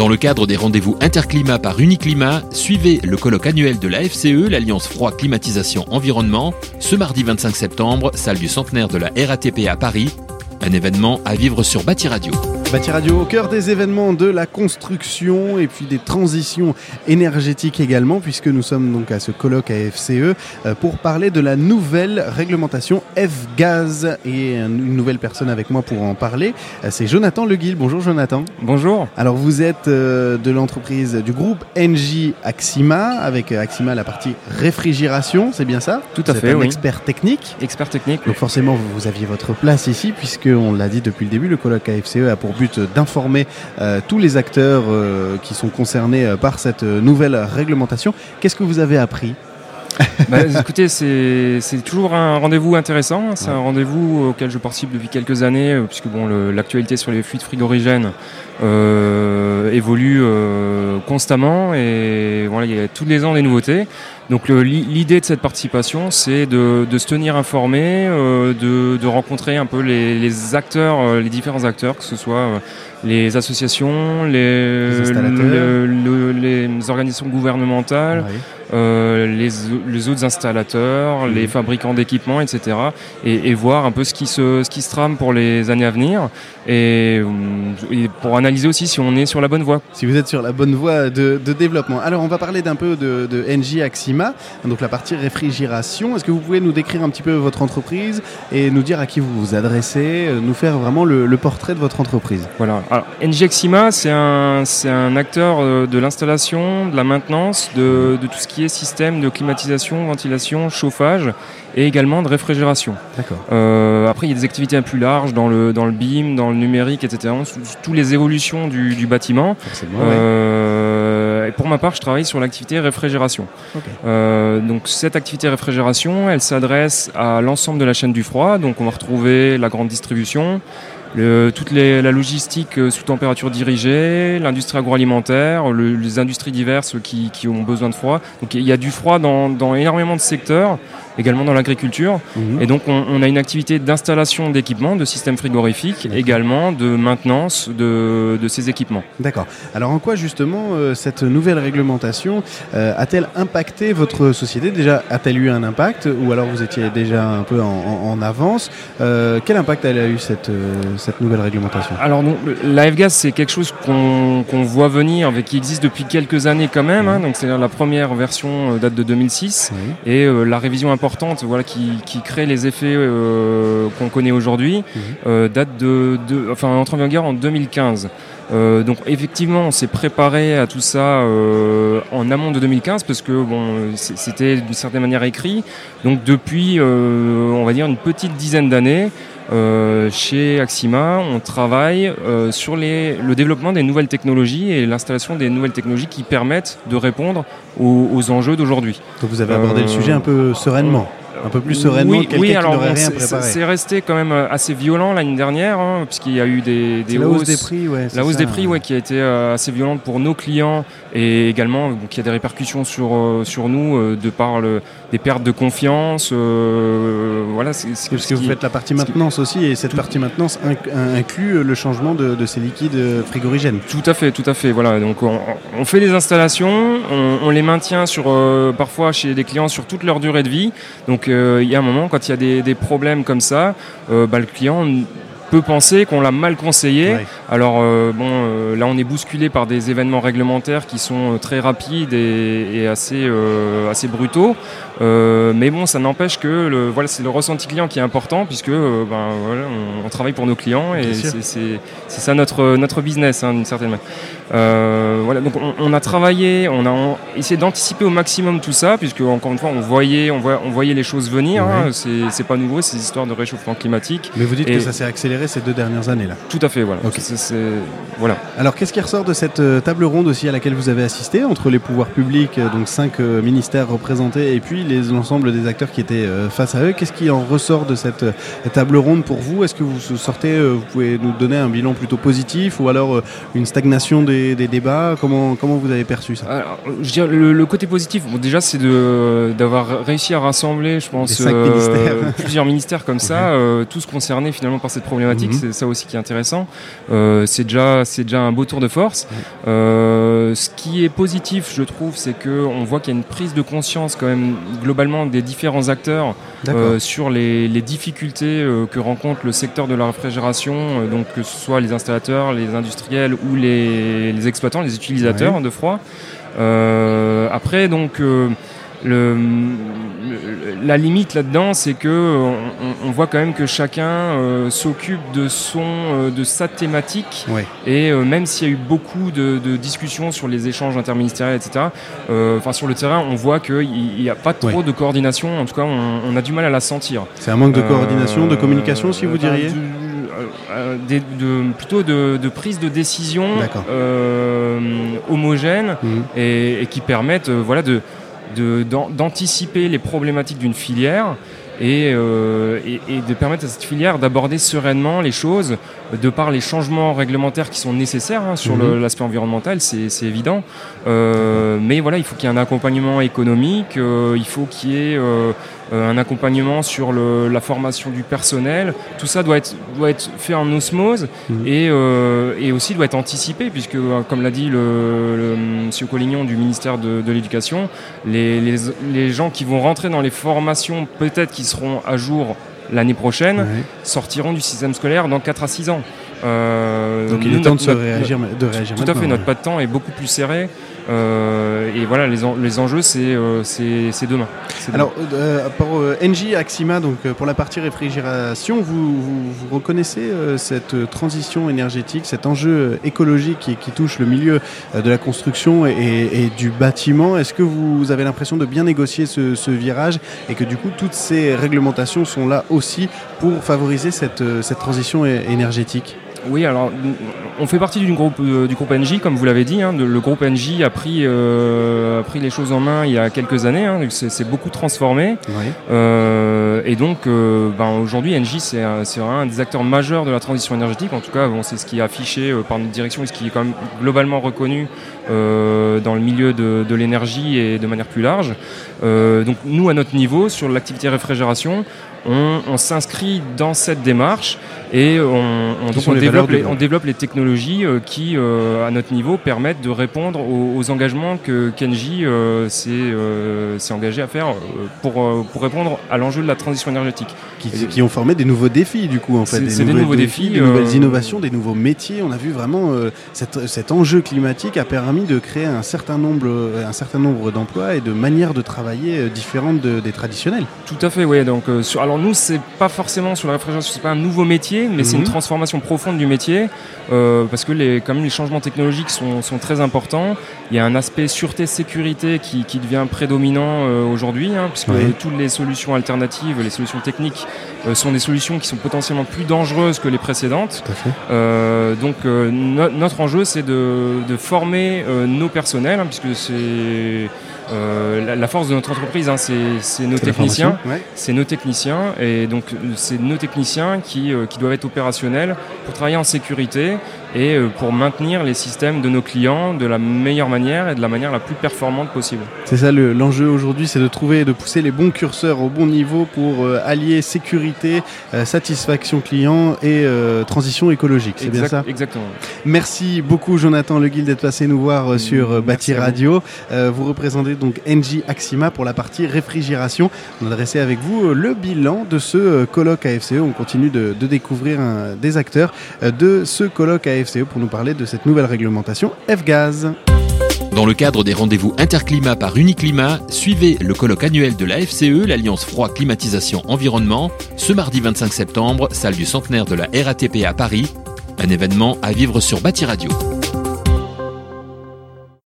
Dans le cadre des rendez-vous Interclimat par Uniclimat, suivez le colloque annuel de la FCE, l'Alliance Froid Climatisation Environnement, ce mardi 25 septembre, salle du centenaire de la RATP à Paris. Un événement à vivre sur Bâtiradio. Bâtiradio au cœur des événements de la construction et puis des transitions énergétiques également, puisque nous sommes donc à ce colloque à FCE pour parler de la nouvelle réglementation F-Gaz, et une nouvelle personne avec moi pour en parler, c'est Jonathan Leguil. Bonjour Jonathan. Bonjour. Alors vous êtes de l'entreprise du groupe ENGIE Axima, avec Axima la partie réfrigération, c'est bien ça ? Tout à fait, oui. Expert technique. Expert technique. Donc forcément vous aviez votre place ici, puisque on l'a dit depuis le début, le colloque à FCE a pour but d'informer tous les acteurs qui sont concernés par cette nouvelle réglementation. Qu'est-ce que vous avez appris ? Écoutez, c'est toujours un rendez-vous intéressant. C'est un rendez-vous auquel je participe depuis quelques années, puisque l'actualité sur les fuites frigorigènes évolue constamment, et voilà, il y a tous les ans des nouveautés. Donc l'idée de cette participation, c'est de se tenir informé, de rencontrer un peu les acteurs, les différents acteurs, que ce soit les associations, les installateurs, les organisations gouvernementales, oui, les autres installateurs, les fabricants d'équipements, etc. Et voir un peu ce qui se trame pour les années à venir, et pour analyser aussi si on est sur la bonne voie. Si vous êtes sur la bonne voie de développement. Alors on va parler d'un peu de ENGIE Axima, donc la partie réfrigération. Est-ce que vous pouvez nous décrire un petit peu votre entreprise et nous dire à qui vous vous adressez, nous faire vraiment le portrait de votre entreprise ? Voilà. Alors ENGIE Axima, c'est un acteur de l'installation, de la maintenance, de tout ce qui est système de climatisation, ventilation, chauffage et également de réfrigération. D'accord. Après, il y a des activités un peu plus larges dans le BIM, dans le numérique, etc. Toutes les évolutions du bâtiment. Forcément, et pour ma part, je travaille sur l'activité réfrigération. Okay. Donc cette activité réfrigération, elle s'adresse à l'ensemble de la chaîne du froid. Donc on va retrouver la grande distribution, la logistique sous température dirigée, l'industrie agroalimentaire, les industries diverses qui ont besoin de froid. Donc il y a du froid dans énormément de secteurs, également dans l'agriculture. Et donc on a une activité d'installation d'équipements, de systèmes frigorifiques, également de maintenance de ces équipements. D'accord. Alors en quoi justement cette nouvelle réglementation a-t-elle impacté votre société ? Déjà, a-t-elle eu un impact ? Ou alors vous étiez déjà un peu en avance ? Quel impact elle a eu cette nouvelle réglementation ? Alors donc, la F-Gaz, c'est quelque chose qu'on voit venir, mais qui existe depuis quelques années quand même. Hein, donc c'est-à-dire la première version date de 2006, et la révision importante, voilà, qui crée les effets qu'on connaît aujourd'hui, date entre en vigueur en 2015. Donc effectivement, on s'est préparé à tout ça en amont de 2015, parce que c'était d'une certaine manière écrit. Donc depuis, on va dire une petite dizaine d'années, chez Axima, on travaille sur le développement des nouvelles technologies et l'installation des nouvelles technologies qui permettent de répondre aux enjeux d'aujourd'hui. Donc vous avez abordé le sujet un peu sereinement. Un peu plus sereinement que quelqu'un qui n'aurait rien préparé. C'est resté quand même assez violent l'année dernière, hein, puisqu'il y a eu des hausses des prix, qui a été assez violente pour nos clients, et également qui a des répercussions sur nous de par des pertes de confiance. Voilà, c'est parce que vous faites la partie maintenance aussi, et cette partie maintenance inclut le changement de ces liquides frigorigènes. Tout à fait. Voilà, donc on fait des installations, on les maintient parfois chez des clients sur toute leur durée de vie. Donc il y a un moment, quand il y a des problèmes comme ça, le client peut penser qu'on l'a mal conseillé. Ouais. Alors là on est bousculé par des événements réglementaires qui sont très rapides et assez brutaux. Mais ça n'empêche que c'est le ressenti client qui est important, puisque on travaille pour nos clients, et c'est ça notre business, hein, d'une certaine manière. Donc on a travaillé, on a essayé d'anticiper au maximum tout ça, puisque encore une fois on voyait les choses venir. Ouais. Hein, c'est pas nouveau, ces histoires de réchauffement climatique. Mais vous dites que ça s'est accéléré ces 2 dernières années là. Tout à fait, voilà. Okay. Voilà. Alors qu'est-ce qui ressort de cette table ronde aussi à laquelle vous avez assisté, entre les pouvoirs publics, donc 5 ministères représentés, et puis l'ensemble des acteurs qui étaient face à eux? Qu'est-ce qui en ressort de cette table ronde pour vous? Est-ce que vous pouvez nous donner un bilan plutôt positif, ou alors une stagnation des débats? Comment vous avez perçu ça? Alors, je dirais, le côté positif, déjà, c'est d'avoir réussi à rassembler, je pense, plusieurs ministères comme ça, tous concernés finalement par cette problématique. climatique, c'est ça aussi qui est intéressant. C'est déjà un beau tour de force. Ce qui est positif, je trouve, c'est qu'on voit qu'il y a une prise de conscience quand même globalement des différents acteurs sur les difficultés que rencontre le secteur de la réfrigération, donc que ce soit les installateurs, les industriels ou les exploitants, les utilisateurs de froid. Après, donc... La limite là-dedans, c'est que on voit quand même que chacun s'occupe de sa thématique, et même s'il y a eu beaucoup de discussions sur les échanges interministériels, etc. Enfin, sur le terrain, on voit qu'il n'y a pas trop de coordination. En tout cas, on a du mal à la sentir. C'est un manque de coordination, de communication, si vous diriez. Plutôt de prise de décision homogène et qui permettent, d'anticiper les problématiques d'une filière et de permettre à cette filière d'aborder sereinement les choses de par les changements réglementaires qui sont nécessaires sur l'aspect environnemental, c'est évident, mais voilà, il faut qu'il y ait un accompagnement économique, il faut qu'il y ait un accompagnement sur la formation du personnel. Tout ça doit être fait en osmose et aussi doit être anticipé, puisque comme l'a dit le monsieur Collignon du ministère de l'Éducation, les gens qui vont rentrer dans les formations peut-être qui seront à jour l'année prochaine sortiront du système scolaire dans 4 à 6 ans. Donc il est temps de réagir tout à fait. Notre pas de temps est beaucoup plus serré. Et voilà, les enjeux, c'est demain. Alors, pour ENGIE Axima, donc, pour la partie réfrigération, vous reconnaissez cette transition énergétique, cet enjeu écologique qui touche le milieu de la construction et du bâtiment. Est-ce que vous avez l'impression de bien négocier ce virage et que du coup, toutes ces réglementations sont là aussi pour favoriser cette transition énergétique ? Oui, alors on fait partie du groupe ENGIE, comme vous l'avez dit. Le groupe ENGIE a pris les choses en main il y a quelques années. C'est beaucoup transformé. Et donc, aujourd'hui, ENGIE, c'est un des acteurs majeurs de la transition énergétique. En tout cas, c'est ce qui est affiché par notre direction et ce qui est quand même globalement reconnu dans le milieu de l'énergie et de manière plus large. Donc, nous, à notre niveau, sur l'activité réfrigération, on s'inscrit dans cette démarche et on développe les technologies qui, à notre niveau, permettent de répondre aux engagements que ENGIE s'est engagé à faire pour répondre à l'enjeu de la transition énergétique. Qui ont formé des nouveaux défis, du coup, en fait. C'est des nouveaux défis. Des nouvelles innovations, des nouveaux métiers. On a vu vraiment cet enjeu climatique a permis de créer un certain nombre d'emplois et de manières de travailler différentes des traditionnelles. Tout à fait, oui. Donc, alors nous, c'est pas forcément sur la réfrigération, c'est pas un nouveau métier, mais c'est une transformation profonde du métier, parce que quand même les changements technologiques sont très importants. Il y a un aspect sûreté-sécurité qui devient prédominant aujourd'hui, puisque toutes les solutions alternatives, les solutions techniques, sont des solutions qui sont potentiellement plus dangereuses que les précédentes. Donc notre enjeu, c'est de former nos personnels, puisque c'est... la force de notre entreprise, c'est nos techniciens, et donc c'est nos techniciens qui doivent être opérationnels pour travailler en sécurité et pour maintenir les systèmes de nos clients de la meilleure manière et de la manière la plus performante possible. C'est ça l'enjeu aujourd'hui, c'est de trouver et de pousser les bons curseurs au bon niveau pour allier sécurité, satisfaction client et transition écologique, c'est bien ça ? Exactement. Merci beaucoup Jonathan Leguil d'être passé nous voir sur Bâtiradio. Vous représentez donc ENGIE Axima pour la partie réfrigération. On a dressé avec vous le bilan de ce colloque AFCE. On continue de découvrir des acteurs de ce colloque AFCE pour nous parler de cette nouvelle réglementation F-Gaz. Dans le cadre des rendez-vous Interclimat par Uniclimat, suivez le colloque annuel de l'AFCE, l'Alliance Froid Climatisation Environnement, ce mardi 25 septembre, salle du centenaire de la RATP à Paris. Un événement à vivre sur Bâtiradio.